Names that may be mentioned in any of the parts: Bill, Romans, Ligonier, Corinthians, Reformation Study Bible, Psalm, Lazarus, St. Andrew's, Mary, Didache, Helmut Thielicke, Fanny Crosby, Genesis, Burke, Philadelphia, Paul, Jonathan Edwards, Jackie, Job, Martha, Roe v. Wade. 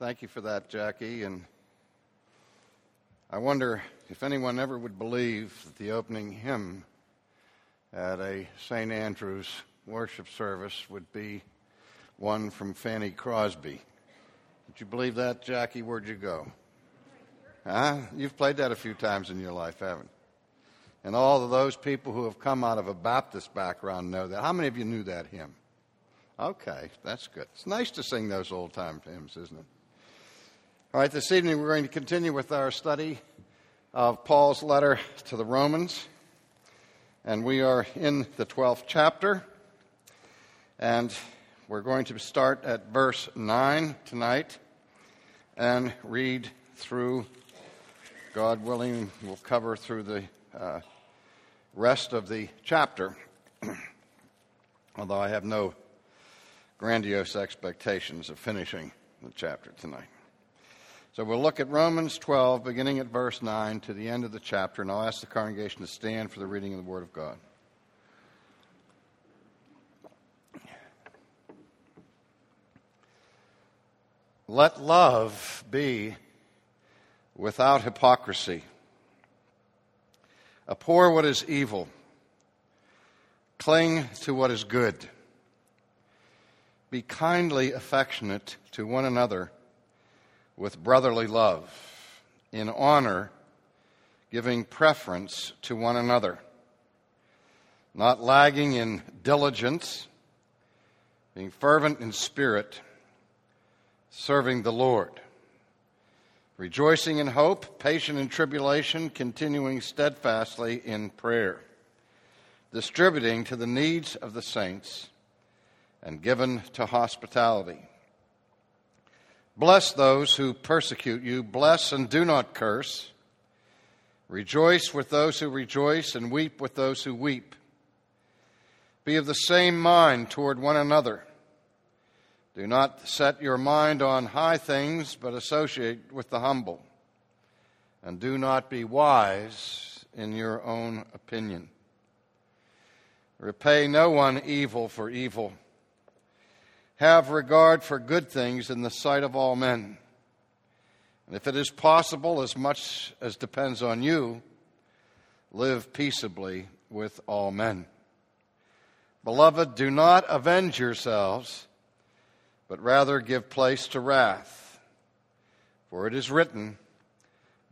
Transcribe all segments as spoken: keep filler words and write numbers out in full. Thank you for that, Jackie. And I wonder if anyone ever would believe that the opening hymn at a Saint Andrew's worship service would be one from Fanny Crosby. Did you believe that, Jackie? Where'd you go? Huh? You've played that a few times in your life, haven't you? And all of those people who have come out of a Baptist background know that. How many of you knew that hymn? Okay, that's good. It's nice to sing those old-time hymns, isn't it? All right, this evening we're going to continue with our study of Paul's letter to the Romans. And we are in the twelfth chapter. And we're going to start at verse nine tonight and read through, God willing, we'll cover through the uh, rest of the chapter. Although I have no grandiose expectations of finishing the chapter tonight. So we'll look at Romans twelve, beginning at verse nine to the end of the chapter, and I'll ask the congregation to stand for the reading of the Word of God. Let love be without hypocrisy. Abhor what is evil. Cling to what is good. Be kindly affectionate to one another with brotherly love, in honor, giving preference to one another, not lagging in diligence, being fervent in spirit, serving the Lord, rejoicing in hope, patient in tribulation, continuing steadfastly in prayer, distributing to the needs of the saints, and given to hospitality. Bless those who persecute you. Bless and do not curse. Rejoice with those who rejoice and weep with those who weep. Be of the same mind toward one another. Do not set your mind on high things, but associate with the humble. And do not be wise in your own opinion. Repay no one evil for evil. Have regard for good things in the sight of all men. And if it is possible, as much as depends on you, live peaceably with all men. Beloved, do not avenge yourselves, but rather give place to wrath. For it is written,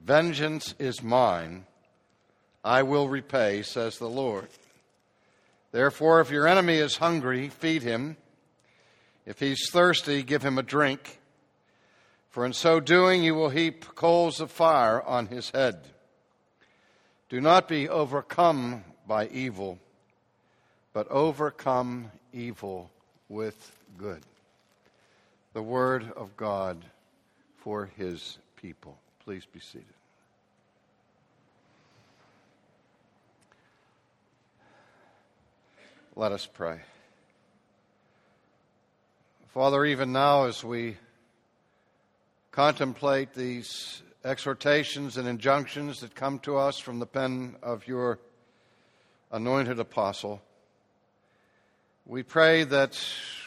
"Vengeance is mine, I will repay," says the Lord. Therefore, if your enemy is hungry, feed him. If he's thirsty, give him a drink, for in so doing you will heap coals of fire on his head. Do not be overcome by evil, but overcome evil with good. The word of God for his people. Please be seated. Let us pray. Father, even now as we contemplate these exhortations and injunctions that come to us from the pen of your anointed apostle, we pray that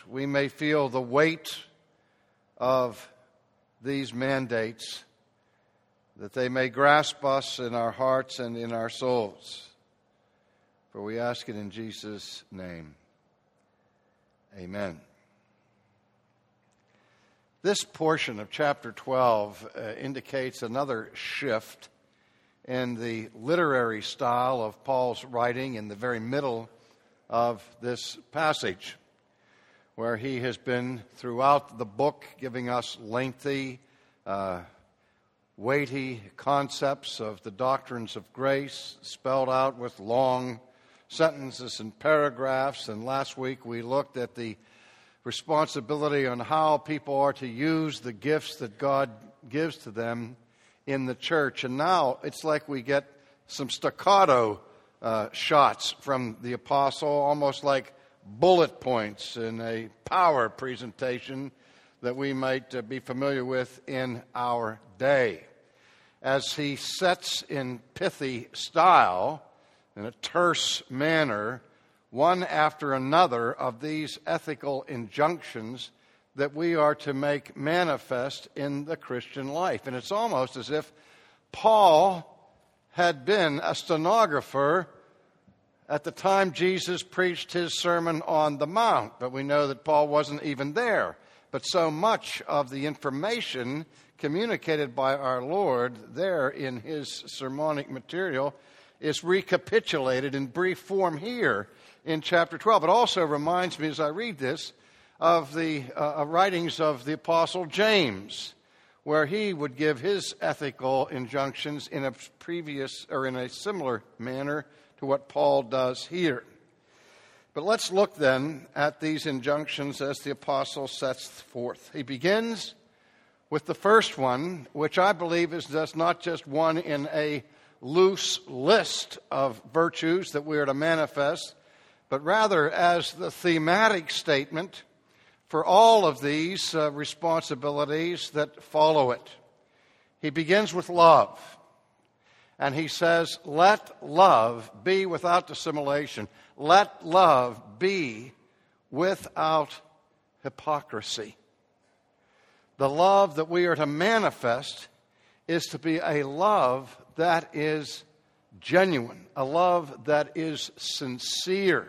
we may feel the weight of these mandates, that they may grasp us in our hearts and in our souls. For we ask it in Jesus' name. Amen. This portion of chapter twelve uh, indicates another shift in the literary style of Paul's writing in the very middle of this passage, where he has been throughout the book giving us lengthy, uh, weighty concepts of the doctrines of grace, spelled out with long sentences and paragraphs. And last week we looked at the responsibility on how people are to use the gifts that God gives to them in the church. And now it's like we get some staccato uh, shots from the apostle, almost like bullet points in a power presentation that we might uh, be familiar with in our day. As he sets in pithy style, in a terse manner, one after another of these ethical injunctions that we are to make manifest in the Christian life. And it's almost as if Paul had been a stenographer at the time Jesus preached his Sermon on the Mount. But we know that Paul wasn't even there. But so much of the information communicated by our Lord there in his sermonic material is recapitulated in brief form here in chapter twelve. It also reminds me, as I read this, of the uh, writings of the Apostle James, where he would give his ethical injunctions in a previous or in a similar manner to what Paul does here. But let's look then at these injunctions as the apostle sets forth. He begins with the first one, which I believe is just not just one in a loose list of virtues that we are to manifest, but rather as the thematic statement for all of these uh, responsibilities that follow it. He begins with love, and he says, let love be without dissimulation. Let love be without hypocrisy. The love that we are to manifest is to be a love that is genuine, a love that is sincere,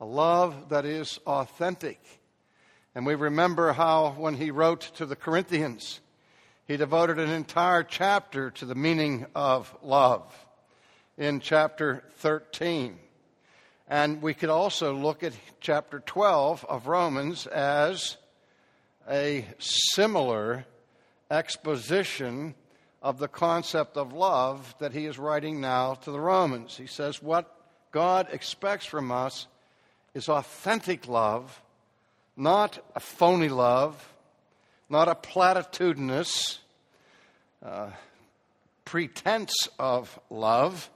a love that is authentic. And we remember how when he wrote to the Corinthians, he devoted an entire chapter to the meaning of love in chapter thirteen. And we could also look at chapter twelve of Romans as a similar exposition of the concept of love that he is writing now to the Romans. He says what God expects from us is authentic love, not a phony love, not a platitudinous uh, pretense of love,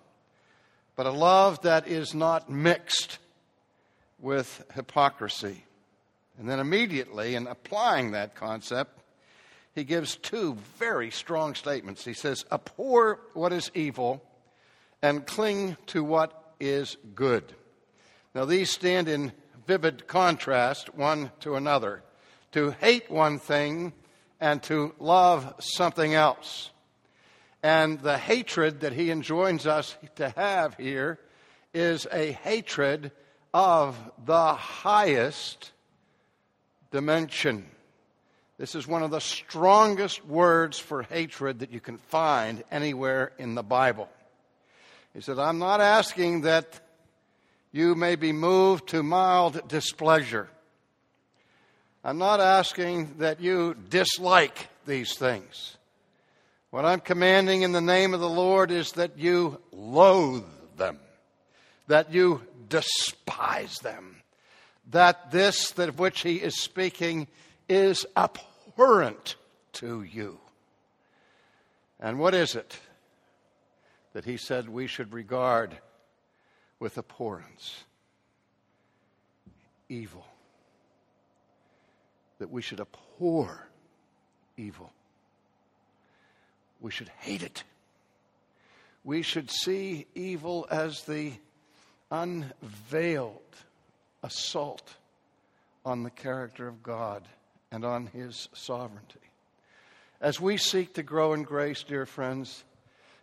but a love that is not mixed with hypocrisy. And then immediately, in applying that concept, he gives two very strong statements. He says, abhor what is evil and cling to what is good. Now, these stand in vivid contrast one to another. To hate one thing and to love something else. And the hatred that he enjoins us to have here is a hatred of the highest dimension. This is one of the strongest words for hatred that you can find anywhere in the Bible. He said, I'm not asking that you may be moved to mild displeasure. I'm not asking that you dislike these things. What I'm commanding in the name of the Lord is that you loathe them, that you despise them, that this that of which he is speaking is abhorrent to you. And what is it that he said we should regard with abhorrence? Evil. That we should abhor evil. We should hate it. We should see evil as the unveiled assault on the character of God and on his sovereignty. As we seek to grow in grace, dear friends,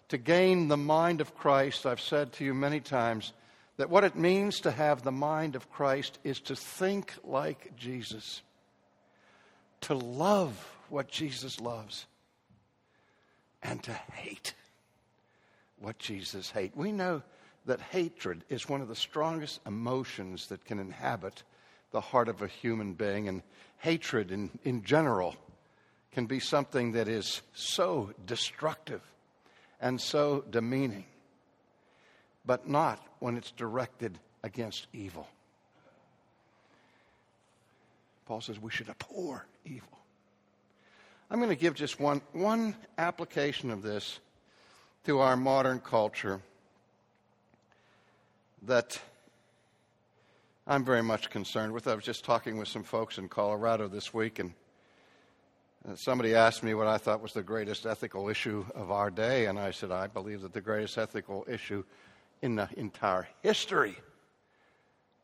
to gain the mind of Christ, I've said to you many times that what it means to have the mind of Christ is to think like Jesus, to love what Jesus loves, and to hate what Jesus hates. We know that hatred is one of the strongest emotions that can inhabit the heart of a human being, and hatred in, in general can be something that is so destructive and so demeaning, but not when it's directed against evil. Paul says we should abhor evil. I'm going to give just one, one application of this to our modern culture that I'm very much concerned with. I was just talking with some folks in Colorado this week, and somebody asked me what I thought was the greatest ethical issue of our day, and I said, I believe that the greatest ethical issue in the entire history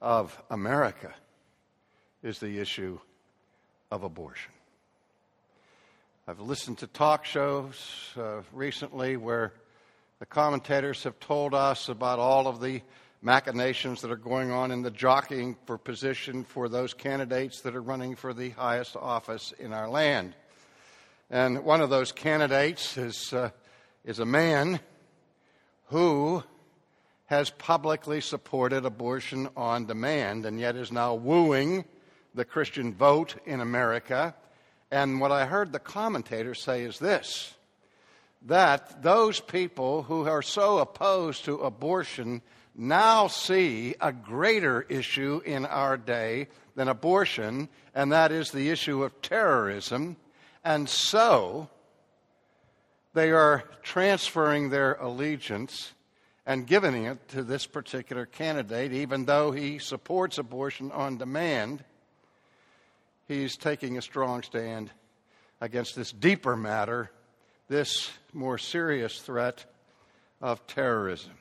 of America is the issue of abortion. I've listened to talk shows uh, recently where the commentators have told us about all of the machinations that are going on in the jockeying for position for those candidates that are running for the highest office in our land. And one of those candidates is uh, is a man who has publicly supported abortion on demand and yet is now wooing the Christian vote in America. And what I heard the commentators say is this, that those people who are so opposed to abortion now see a greater issue in our day than abortion, and that is the issue of terrorism. And so they are transferring their allegiance and giving it to this particular candidate, even though he supports abortion on demand. He's taking a strong stand against this deeper matter, this more serious threat of terrorism.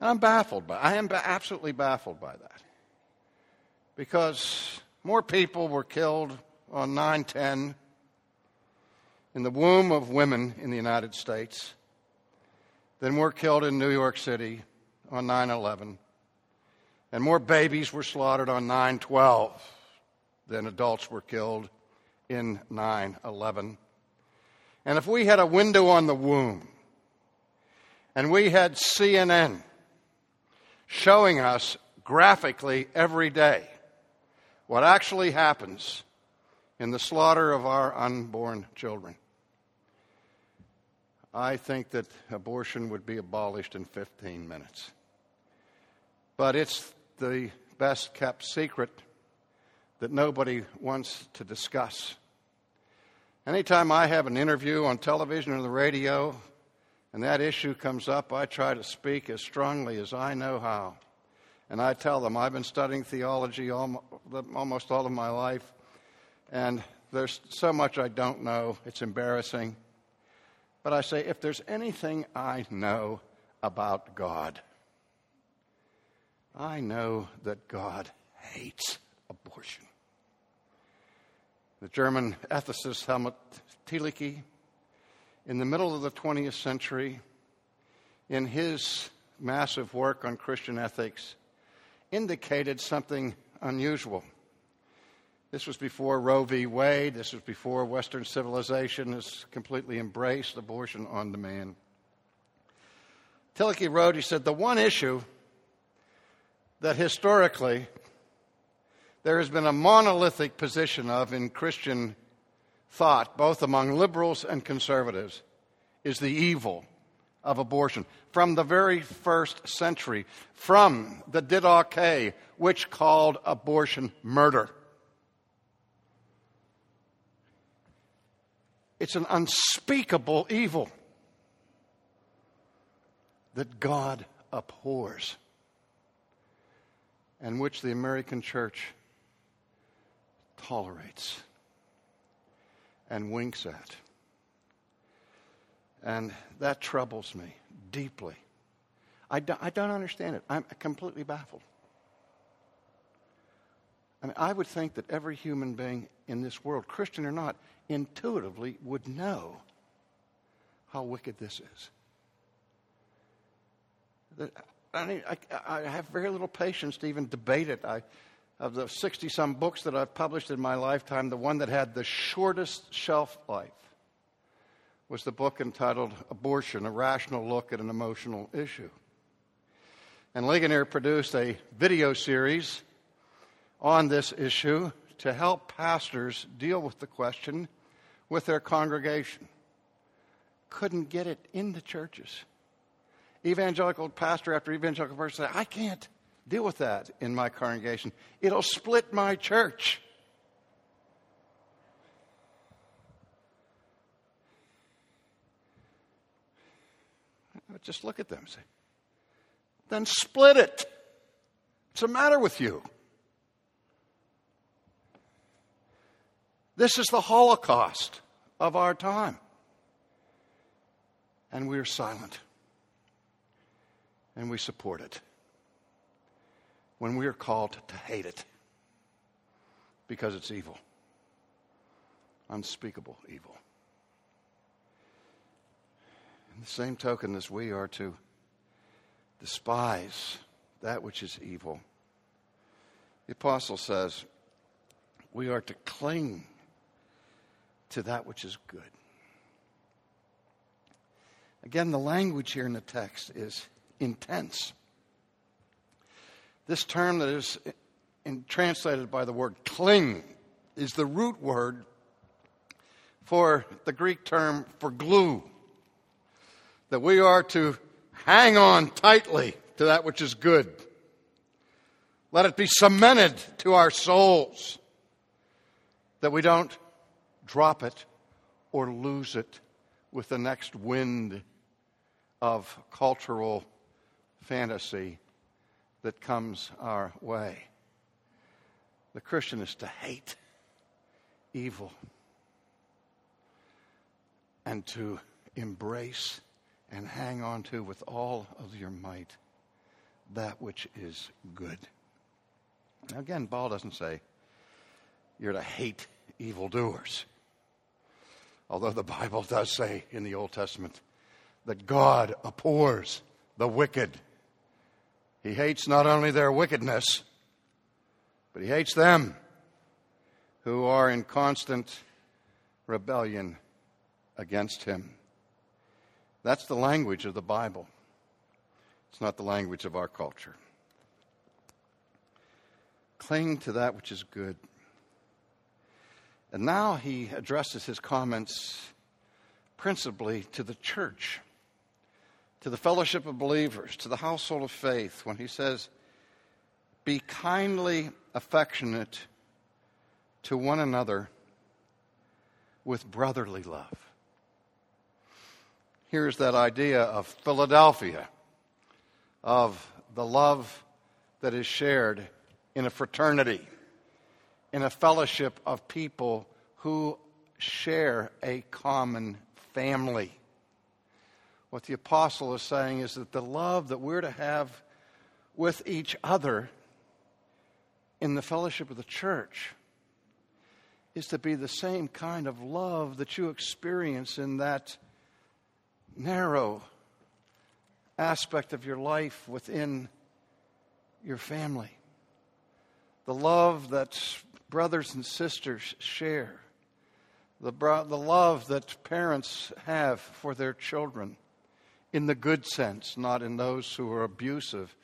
And I'm baffled by I am absolutely baffled by that, because more people were killed on nine ten in the womb of women in the United States than were killed in New York City on nine eleven. And more babies were slaughtered on nine twelve than adults were killed in nine eleven. And if we had a window on the womb and we had C N N showing us graphically every day what actually happens in the slaughter of our unborn children, I think that abortion would be abolished in fifteen minutes. But it's the best kept secret that nobody wants to discuss. Anytime I have an interview on television or the radio, and that issue comes up, I try to speak as strongly as I know how. And I tell them, I've been studying theology almost all of my life, and there's so much I don't know, it's embarrassing. But I say, if there's anything I know about God, I know that God hates abortion. The German ethicist Helmut Thielicke, in the middle of the twentieth century, in his massive work on Christian ethics, indicated something unusual. This was before Roe v. Wade. This was before Western civilization has completely embraced abortion on demand. Thielicke wrote, he said, the one issue that historically there has been a monolithic position of in Christian thought, both among liberals and conservatives, is the evil of abortion. From the very first century, from the Didache, which called abortion murder. It's an unspeakable evil that God abhors, and which the American church tolerates and winks at. And that troubles me deeply. I don't, I don't understand it. I'm completely baffled. I mean, I would think that every human being in this world, Christian or not, intuitively would know how wicked this is. That, I mean, I, I have very little patience to even debate it. I Of the sixty-some books that I've published in my lifetime, the one that had the shortest shelf life was the book entitled Abortion, A Rational Look at an Emotional Issue. And Ligonier produced a video series on this issue to help pastors deal with the question with their congregation. Couldn't get it into churches. Evangelical pastor after evangelical person said, I can't deal with that in my congregation. It'll split my church. I would just look at them and say, then split it. What's the matter with you? This is the Holocaust of our time. And we're silent. And we support it, when we are called to hate it because it's evil. unspeakable evil. In the same token as we are to despise that which is evil, the apostle says we are to cling to that which is good. Again, the language here in the text is intense. This term that is in, translated by the word cling is the root word for the Greek term for glue. That we are to hang on tightly to that which is good. Let it be cemented to our souls that we don't drop it or lose it with the next wind of cultural fantasy that comes our way. The Christian is to hate evil and to embrace and hang on to with all of your might that which is good. Now again, Paul doesn't say you're to hate evildoers. Although the Bible does say in the Old Testament that God abhors the wicked. He hates not only their wickedness, but he hates them who are in constant rebellion against him. That's the language of the Bible. It's not the language of our culture. Cling to that which is good. And now he addresses his comments principally to the church, to the fellowship of believers, to the household of faith, when he says, be kindly affectionate to one another with brotherly love. Here's that idea of Philadelphia, of the love that is shared in a fraternity, in a fellowship of people who share a common family. What the apostle is saying is that the love that we're to have with each other in the fellowship of the church is to be the same kind of love that you experience in that narrow aspect of your life within your family. The love that brothers and sisters share. The, bro- the love that parents have for their children. In the good sense, not in those who are abusive.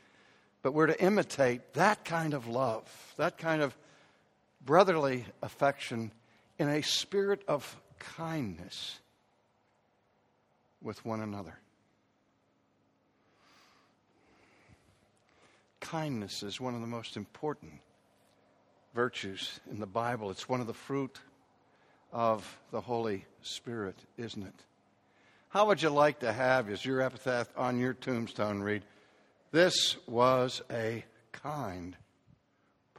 But we're to imitate that kind of love, that kind of brotherly affection in a spirit of kindness with one another. Kindness is one of the most important virtues in the Bible. It's one of the fruit of the Holy Spirit, isn't it? How would you like to have, as your epitaph on your tombstone read, this was a kind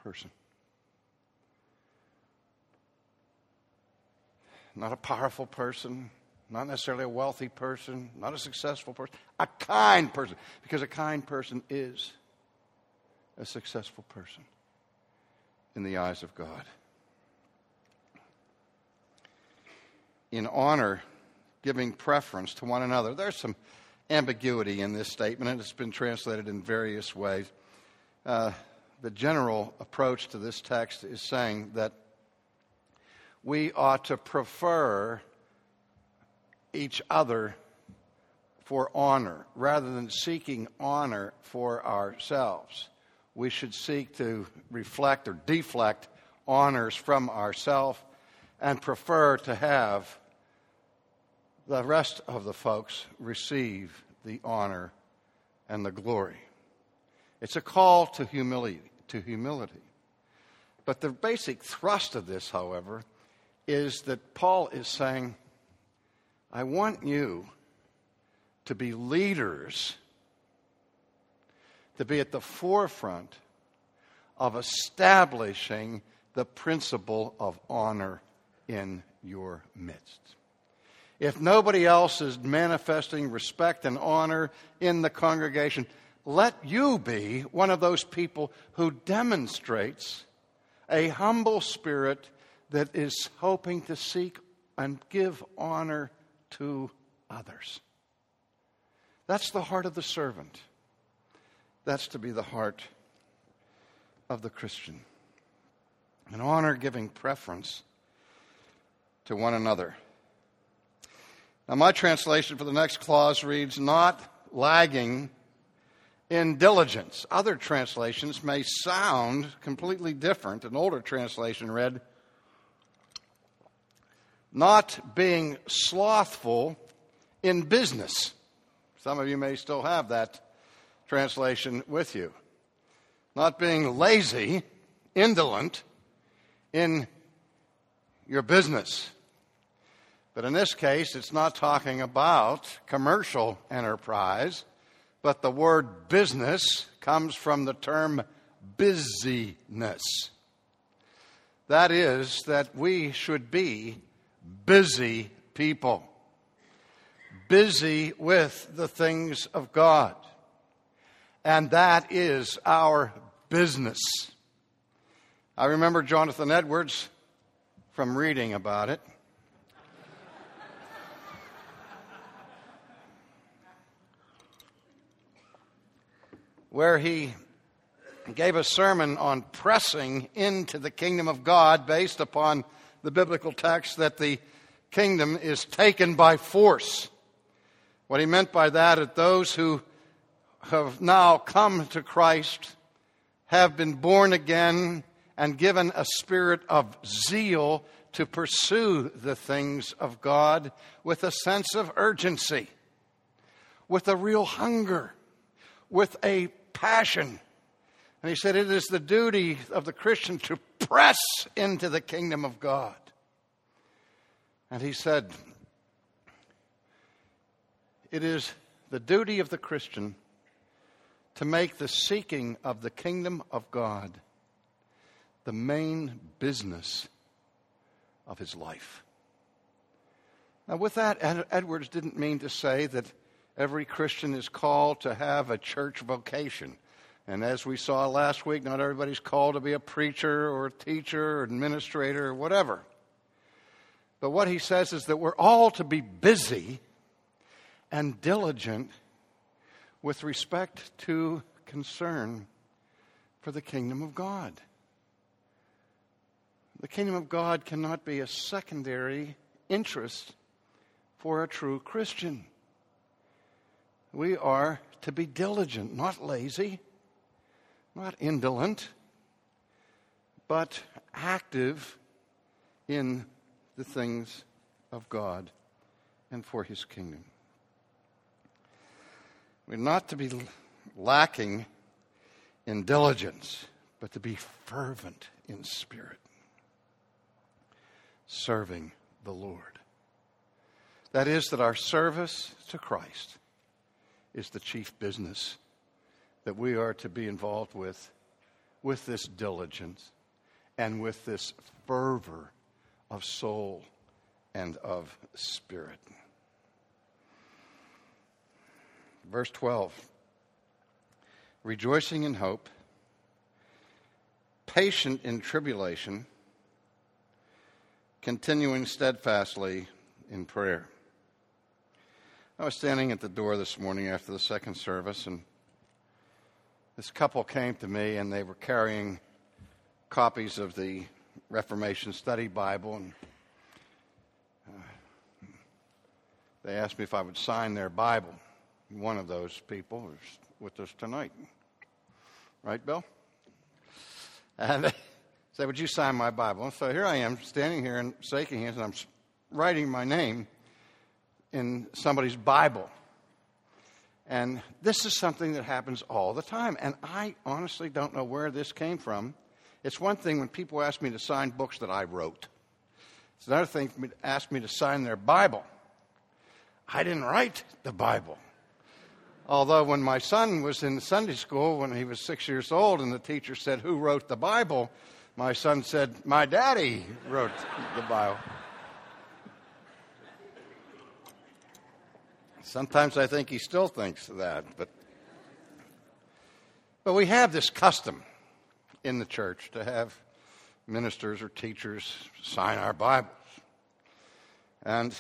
person. Not a powerful person, not necessarily a wealthy person, not a successful person, a kind person. Because a kind person is a successful person in the eyes of God. In honor, giving preference to one another. There's some ambiguity in this statement, and it's been translated in various ways. Uh, the general approach to this text is saying that we ought to prefer each other for honor rather than seeking honor for ourselves. We should seek to reflect or deflect honors from ourselves and prefer to have the rest of the folks receive the honor and the glory. It's a call to humility, to humility. But the basic thrust of this, however, is that Paul is saying, I want you to be leaders, to be at the forefront of establishing the principle of honor in your midst. If nobody else is manifesting respect and honor in the congregation, let you be one of those people who demonstrates a humble spirit that is hoping to seek and give honor to others. That's the heart of the servant. That's to be the heart of the Christian. An honor-giving preference to one another. Now, my translation for the next clause reads, not lagging in diligence. Other translations may sound completely different. An older translation read, not being slothful in business. Some of you may still have that translation with you. Not being lazy, indolent in your business. But in this case, it's not talking about commercial enterprise, but the word business comes from the term busyness. That is, that we should be busy people, busy with the things of God. And that is our business. I remember Jonathan Edwards from reading about it. Where he gave a sermon on pressing into the kingdom of God based upon the biblical text that the kingdom is taken by force. What he meant by that is those who have now come to Christ, have been born again, and given a spirit of zeal to pursue the things of God with a sense of urgency, with a real hunger, with a passion. And he said it is the duty of the Christian to press into the kingdom of God. And he said, it is the duty of the Christian to make the seeking of the kingdom of God the main business of his life. Now, with that, Edwards didn't mean to say that every Christian is called to have a church vocation. And as we saw last week, not everybody's called to be a preacher or a teacher or administrator or whatever. But what he says is that we're all to be busy and diligent with respect to concern for the kingdom of God. The kingdom of God cannot be a secondary interest for a true Christian. We are to be diligent, not lazy, not indolent, but active in the things of God and for his kingdom. We're not to be lacking in diligence, but to be fervent in spirit, serving the Lord. That is, that our service to Christ is the chief business that we are to be involved with, with this diligence and with this fervor of soul and of spirit. Verse twelve, rejoicing in hope, patient in tribulation, continuing steadfastly in prayer. I was standing at the door this morning after the second service, and this couple came to me, and they were carrying copies of the Reformation Study Bible, and uh, they asked me if I would sign their Bible. One of those people is with us tonight. Right, Bill? And they said, would you sign my Bible? So here I am, standing here and shaking hands, and I'm writing my name in somebody's Bible. And this is something that happens all the time. And I honestly don't know where this came from. It's one thing when people ask me to sign books that I wrote. It's another thing to ask me to sign their Bible. I didn't write the Bible. Although when my son was in Sunday school, when he was six years old, and the teacher said, who wrote the Bible? My son said, my daddy wrote the Bible. Sometimes I think he still thinks that. But, but we have this custom in the church to have ministers or teachers sign our Bible. And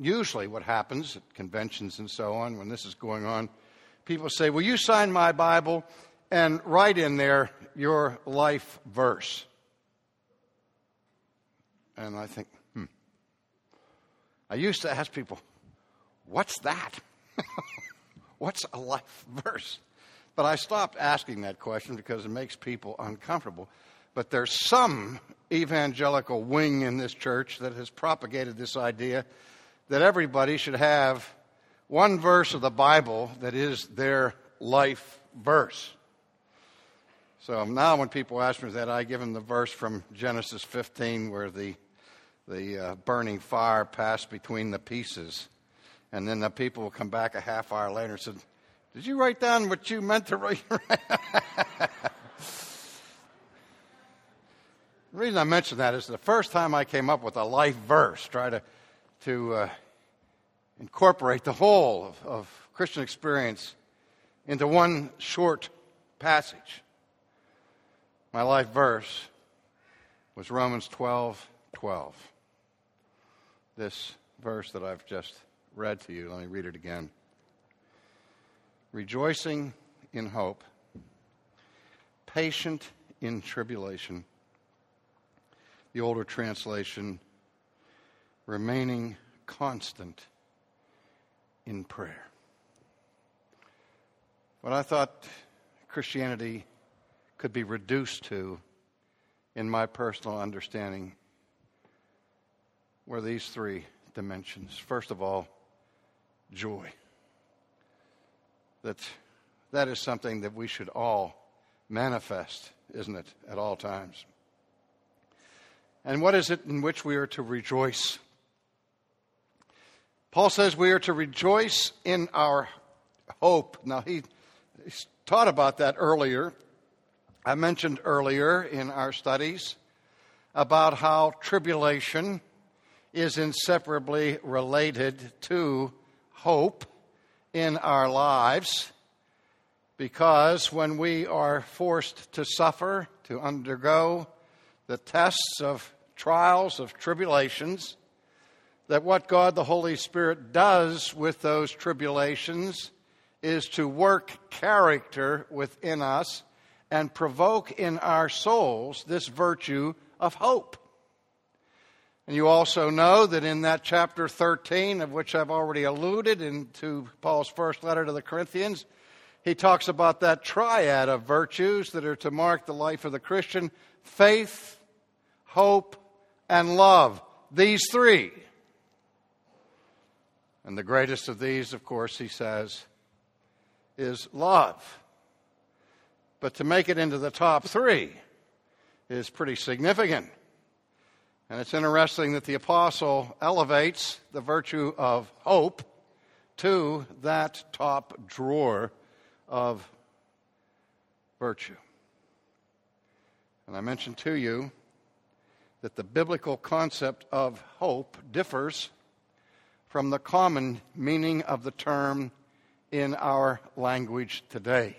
usually what happens at conventions and so on, when this is going on, people say, will you sign my Bible and write in there your life verse? And I think, hmm. I used to ask people, what's that? What's a life verse? But I stopped asking that question because it makes people uncomfortable. But there's some evangelical wing in this church that has propagated this idea that everybody should have one verse of the Bible that is their life verse. So now when people ask me that, I give them the verse from Genesis fifteen where the the uh, burning fire passed between the pieces. And then the people will come back a half hour later and say, did you write down what you meant to write? The reason I mention that is the first time I came up with a life verse, try to to uh, incorporate the whole of, of Christian experience into one short passage. My life verse was Romans twelve twelve. This verse that I've just read to you, let me read it again. Rejoicing in hope, patient in tribulation. The older translation, remaining constant in prayer. What I thought Christianity could be reduced to, in my personal understanding, were these three dimensions. First of all, joy. That, that is something that we should all manifest, isn't it, at all times. And what is it in which we are to rejoice? Paul says we are to rejoice in our hope. Now, he taught about that earlier. I mentioned earlier in our studies about how tribulation is inseparably related to hope in our lives, because when we are forced to suffer, to undergo the tests of trials, of tribulations, that what God the Holy Spirit does with those tribulations is to work character within us and provoke in our souls this virtue of hope. And you also know that in that chapter thirteen, of which I've already alluded into Paul's first letter to the Corinthians, he talks about that triad of virtues that are to mark the life of the Christian: faith, hope, and love. These three. And the greatest of these, of course, he says, is love. But to make it into the top three is pretty significant. And it's interesting that the apostle elevates the virtue of hope to that top drawer of virtue. And I mentioned to you that the biblical concept of hope differs from the common meaning of the term in our language today.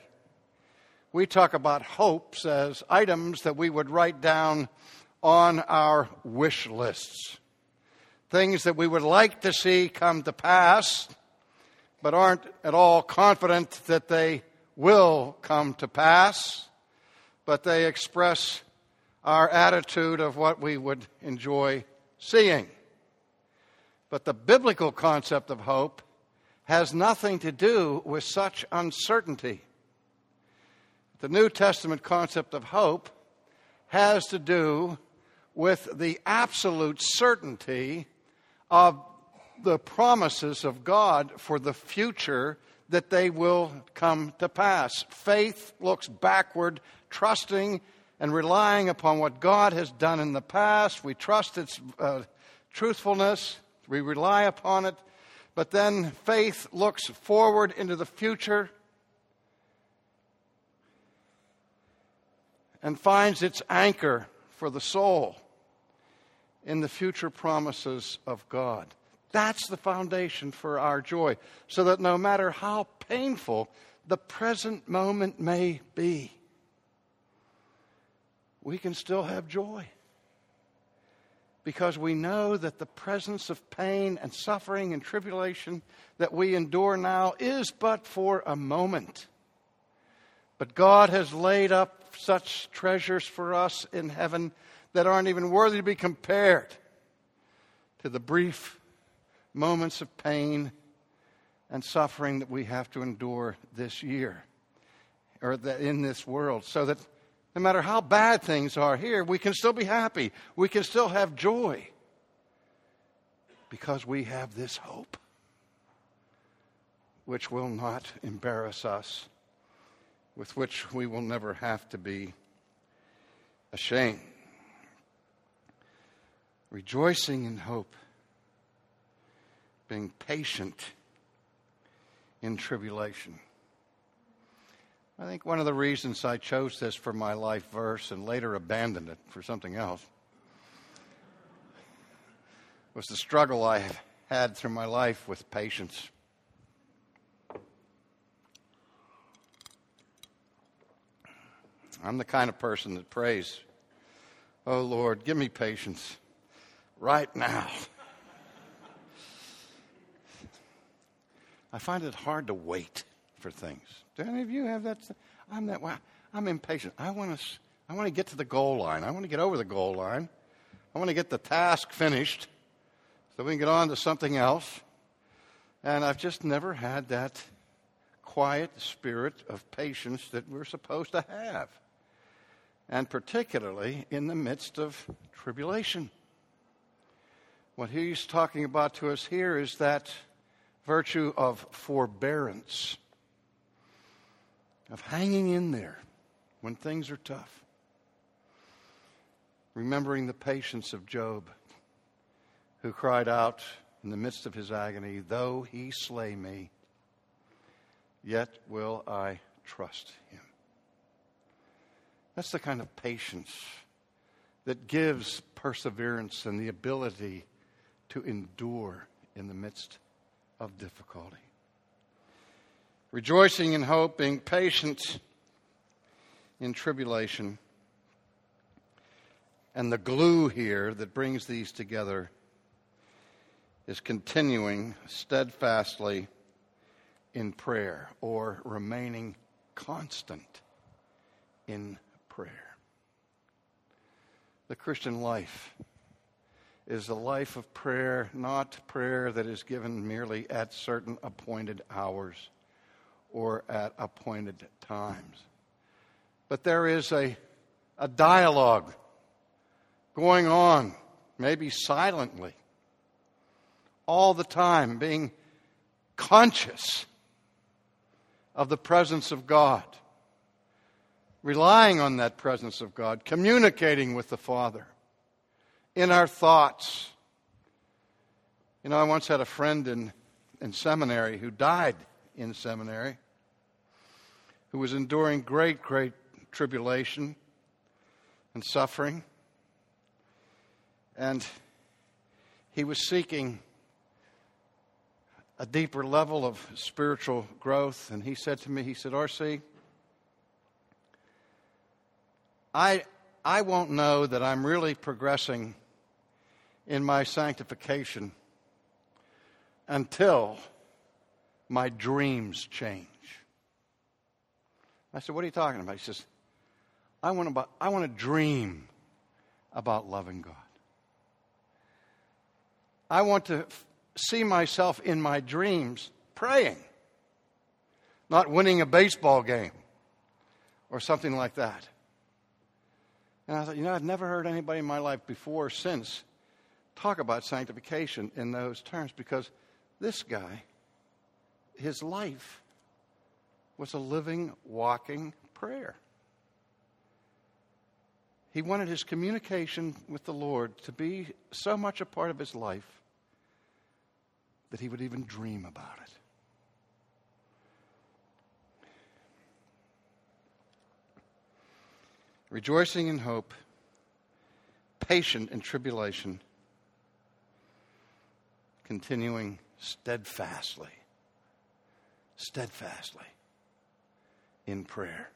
We talk about hopes as items that we would write down on our wish lists, things that we would like to see come to pass, but aren't at all confident that they will come to pass, but they express our attitude of what we would enjoy seeing. But the biblical concept of hope has nothing to do with such uncertainty. The New Testament concept of hope has to do with the absolute certainty of the promises of God for the future, that they will come to pass. Faith looks backward, trusting and relying upon what God has done in the past. We trust its uh, truthfulness. We rely upon it, but then faith looks forward into the future and finds its anchor for the soul in the future promises of God. That's the foundation for our joy, so that no matter how painful the present moment may be, we can still have joy. because we know that the presence of pain and suffering and tribulation that we endure now is but for a moment. But God has laid up such treasures for us in heaven that aren't even worthy to be compared to the brief moments of pain and suffering that we have to endure this year, or that in this world, so that no matter how bad things are here, we can still be happy. We can still have joy because we have this hope which will not embarrass us, with which we will never have to be ashamed. Rejoicing in hope, being patient in tribulation. I think one of the reasons I chose this for my life verse and later abandoned it for something else was the struggle I had through my life with patience. I'm the kind of person that prays, "Oh Lord, give me patience right now." I find it hard to wait for things. Do any of you have that? I'm that way. I'm impatient. I want to. I want to get to the goal line. I want to get over the goal line. I want to get the task finished so we can get on to something else. And I've just never had that quiet spirit of patience that we're supposed to have, and particularly in the midst of tribulation. What he's talking about to us here is that virtue of forbearance, of hanging in there when things are tough, remembering the patience of Job, who cried out in the midst of his agony, "Though he slay me, yet will I trust him." That's the kind of patience that gives perseverance and the ability to endure in the midst of difficulty. Rejoicing in hope, being patient in tribulation. And the glue here that brings these together is continuing steadfastly in prayer, or remaining constant in prayer. The Christian life is the life of prayer, not prayer that is given merely at certain appointed hours or at appointed times. But there is a, a dialogue going on, maybe silently, all the time, being conscious of the presence of God, relying on that presence of God, communicating with the Father in our thoughts. You know, I once had a friend in, in seminary who died in seminary, who was enduring great, great tribulation and suffering. And he was seeking a deeper level of spiritual growth. And he said to me, he said, "R C, I I won't know that I'm really progressing in my sanctification until my dreams change." I said, "What are you talking about?" He says, I want to, I want to dream about loving God. I want to f- see myself in my dreams praying, not winning a baseball game or something like that. And I thought, you know, I've never heard anybody in my life before or since talk about sanctification in those terms, because this guy, his life was a living, walking prayer. He wanted his communication with the Lord to be so much a part of his life that he would even dream about it. Rejoicing in hope, patient in tribulation, continuing steadfastly, steadfastly in prayer,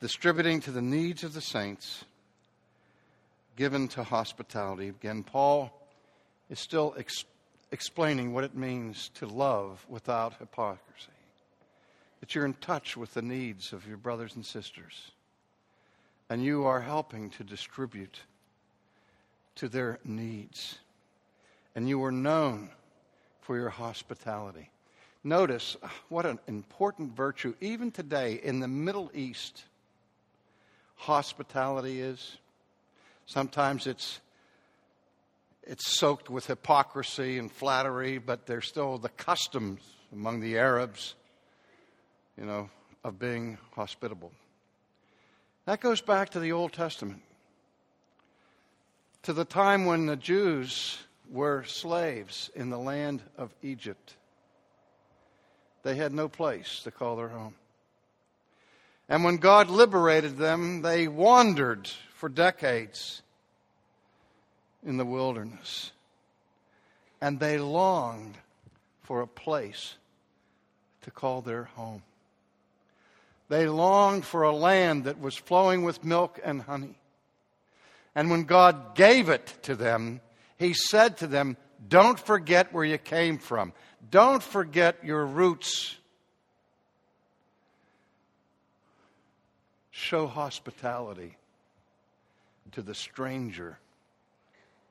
distributing to the needs of the saints, given to hospitality. Again, Paul is still ex- explaining what it means to love without hypocrisy, that you're in touch with the needs of your brothers and sisters, and you are helping to distribute to their needs, and you are known for your hospitality. Notice what an important virtue, even today in the Middle East, hospitality is. Sometimes it's it's soaked with hypocrisy and flattery, but there's still the customs among the Arabs, you know, of being hospitable. That goes back to the Old Testament, to the time when the Jews were slaves in the land of Egypt. They had no place to call their home. And when God liberated them, they wandered for decades in the wilderness. And they longed for a place to call their home. They longed for a land that was flowing with milk and honey. And when God gave it to them, He said to them, "Don't forget where you came from. Don't forget your roots. Show hospitality to the stranger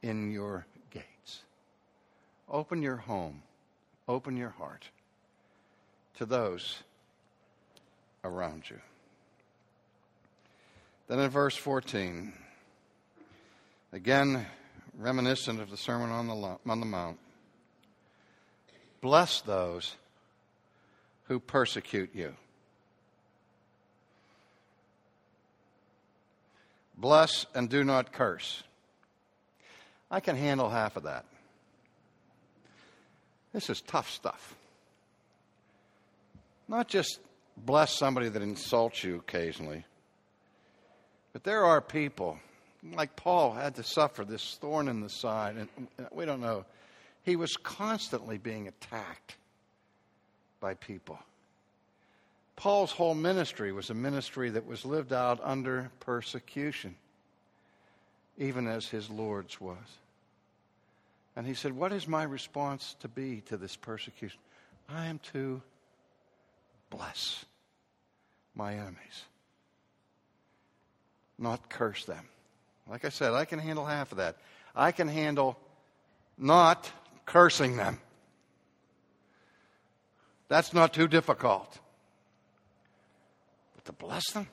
in your gates." Open your home, open your heart to those around you. Then in verse fourteen, again reminiscent of the Sermon on the, on the Mount, "Bless those who persecute you." Bless and do not curse. I can handle half of that. This is tough stuff. Not just bless somebody that insults you occasionally, but there are people, like Paul had to suffer this thorn in the side, and we don't know. He was constantly being attacked by people. Paul's whole ministry was a ministry that was lived out under persecution, even as his Lord's was. And he said, what is my response to be to this persecution? I am to bless my enemies, not curse them. Like I said, I can handle half of that. I can handle not cursing them. That's not too difficult. But to bless them,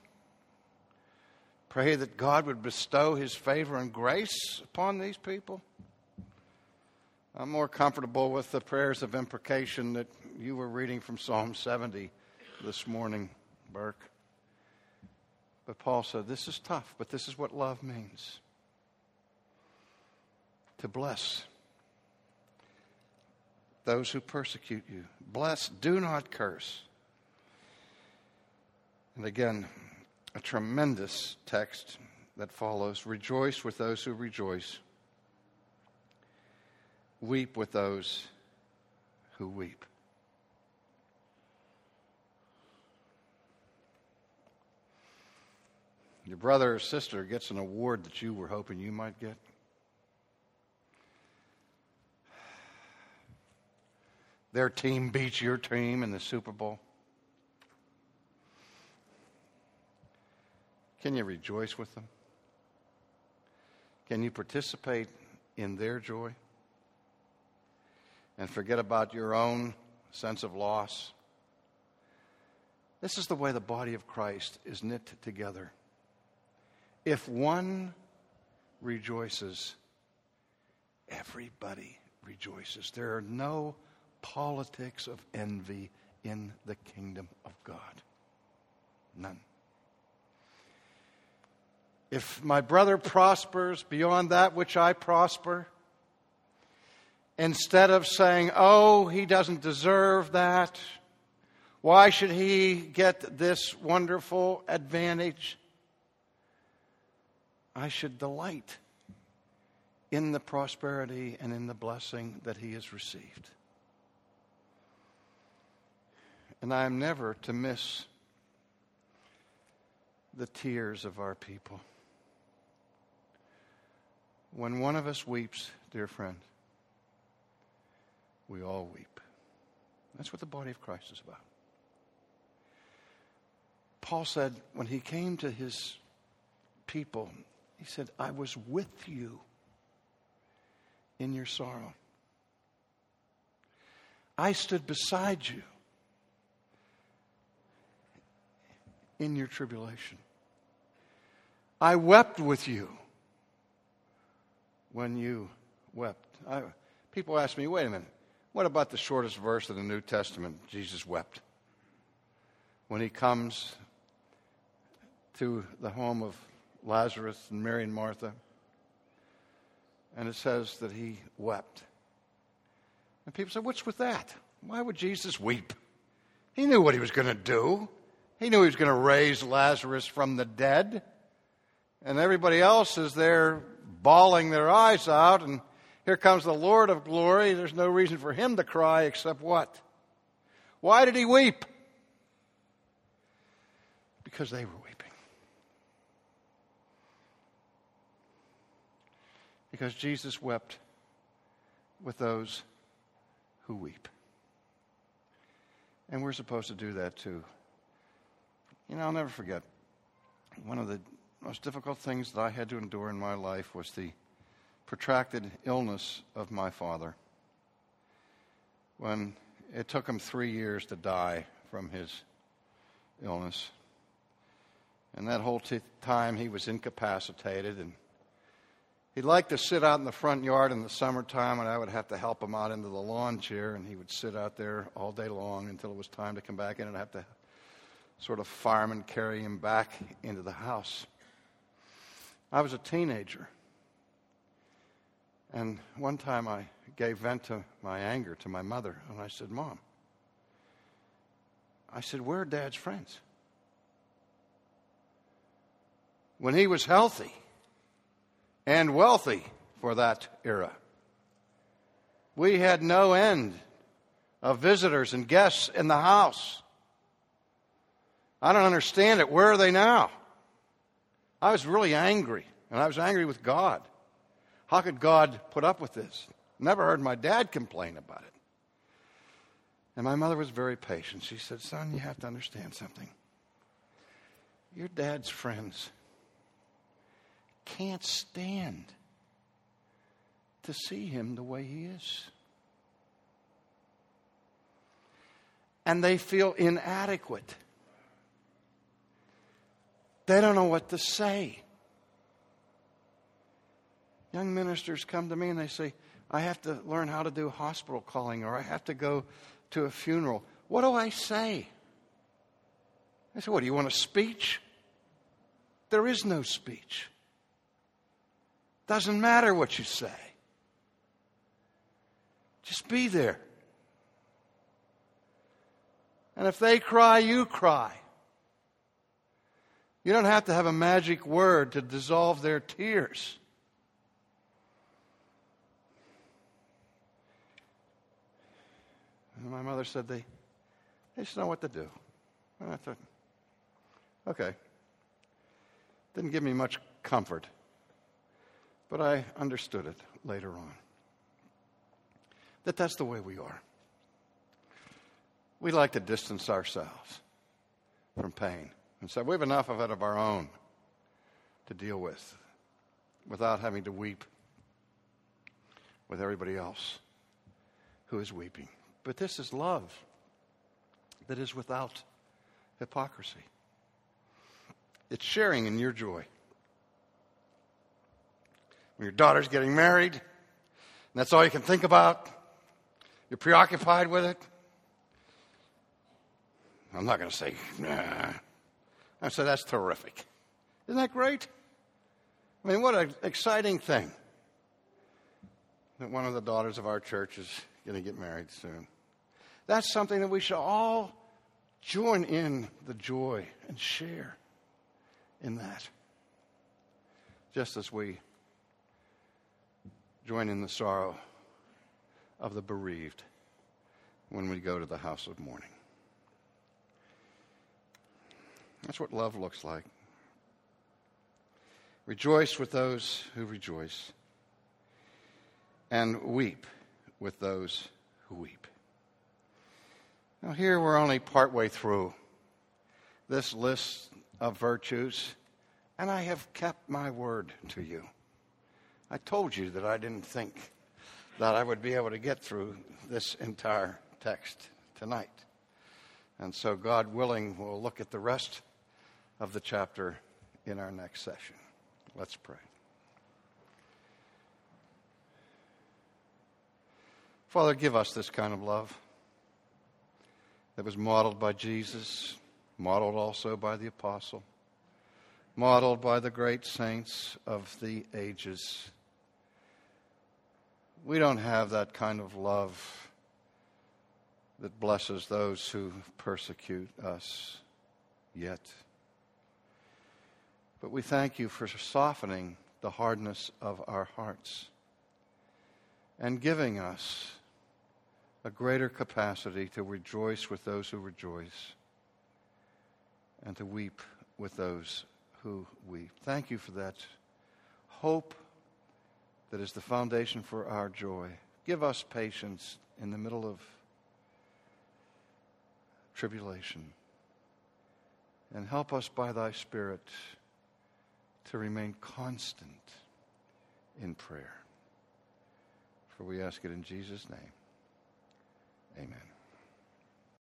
pray that God would bestow His favor and grace upon these people. I'm more comfortable with the prayers of imprecation that you were reading from Psalm seventy this morning, Burke. But Paul said, this is tough, but this is what love means. To bless those who persecute you. Bless, do not curse. And again, a tremendous text that follows. Rejoice with those who rejoice. Weep with those who weep. Your brother or sister gets an award that you were hoping you might get. Their team beats your team in the Super Bowl. Can you rejoice with them? Can you participate in their joy and forget about your own sense of loss? This is the way the body of Christ is knit together. If one rejoices, everybody rejoices. There are no politics of envy in the kingdom of God. None. If my brother prospers beyond that which I prosper, instead of saying, oh, he doesn't deserve that, why should he get this wonderful advantage? I should delight in the prosperity and in the blessing that he has received. And I am never to miss the tears of our people, When one of us weeps, dear friend, we all weep. That's what the body of Christ is about. Paul said when he came to his people, he said, I was with you in your sorrow. I stood beside you in your tribulation. I wept with you when you wept. I, people ask me, wait a minute, what about the shortest verse of the New Testament? Jesus wept. When he comes to the home of Lazarus and Mary and Martha, and it says that he wept. And people say, what's with that? Why would Jesus weep? He knew what he was going to do. He knew he was going to raise Lazarus from the dead. And everybody else is there bawling their eyes out. And here comes the Lord of glory. There's no reason for him to cry except what? Why did he weep? Because they were weeping. Because Jesus wept with those who weep. And we're supposed to do that too. You know, I'll never forget, one of the most difficult things that I had to endure in my life was the protracted illness of my father. When it took him three years to die from his illness. And that whole t- time he was incapacitated, and he'd like to sit out in the front yard in the summertime, and I would have to help him out into the lawn chair, and he would sit out there all day long until it was time to come back in, and I'd have to sort of farm and carry him back into the house. I was a teenager, and one time I gave vent to my anger to my mother, and I said, Mom, I said, where are Dad's friends? When he was healthy, and wealthy for that era. We had no end of visitors and guests in the house. I don't understand it. Where are they now? I was really angry, and I was angry with God. How could God put up with this? Never heard my dad complain about it. And my mother was very patient. She said, son, you have to understand something. Your dad's friends can't stand to see him the way he is. And they feel inadequate. They don't know what to say. Young ministers come to me and they say, I have to learn how to do hospital calling, or I have to go to a funeral. What do I say? I say, what, do you want a speech? There is no speech. Doesn't matter what you say. Just be there. And if they cry, you cry. You don't have to have a magic word to dissolve their tears. And my mother said, they, they just know what to do. And I thought, okay. Didn't give me much comfort. But I understood it later on. That that's the way we are. We like to distance ourselves from pain. And so we have enough of it of our own to deal with without having to weep with everybody else who is weeping. But this is love that is without hypocrisy. It's sharing in your joy. When your daughter's getting married, and that's all you can think about. You're preoccupied with it. I'm not going to say, nah. I said, that's terrific. Isn't that great? I mean, what an exciting thing that one of the daughters of our church is going to get married soon. That's something that we should all join in the joy and share in that. Just as we join in the sorrow of the bereaved when we go to the house of mourning. That's what love looks like. Rejoice with those who rejoice. and weep with those who weep. Now here we're only partway through this list of virtues, and I have kept my word to you. I told you that I didn't think that I would be able to get through this entire text tonight. And so, God willing, we'll look at the rest of the chapter in our next session. Let's pray. Father, give us this kind of love that was modeled by Jesus, modeled also by the apostle, modeled by the great saints of the ages. We don't have that kind of love that blesses those who persecute us yet. But we thank you for softening the hardness of our hearts and giving us a greater capacity to rejoice with those who rejoice and to weep with those who weep. Thank you for that hope that is the foundation for our joy. Give us patience in the middle of tribulation, and help us by thy Spirit to remain constant in prayer. For we ask it in Jesus' name. Amen.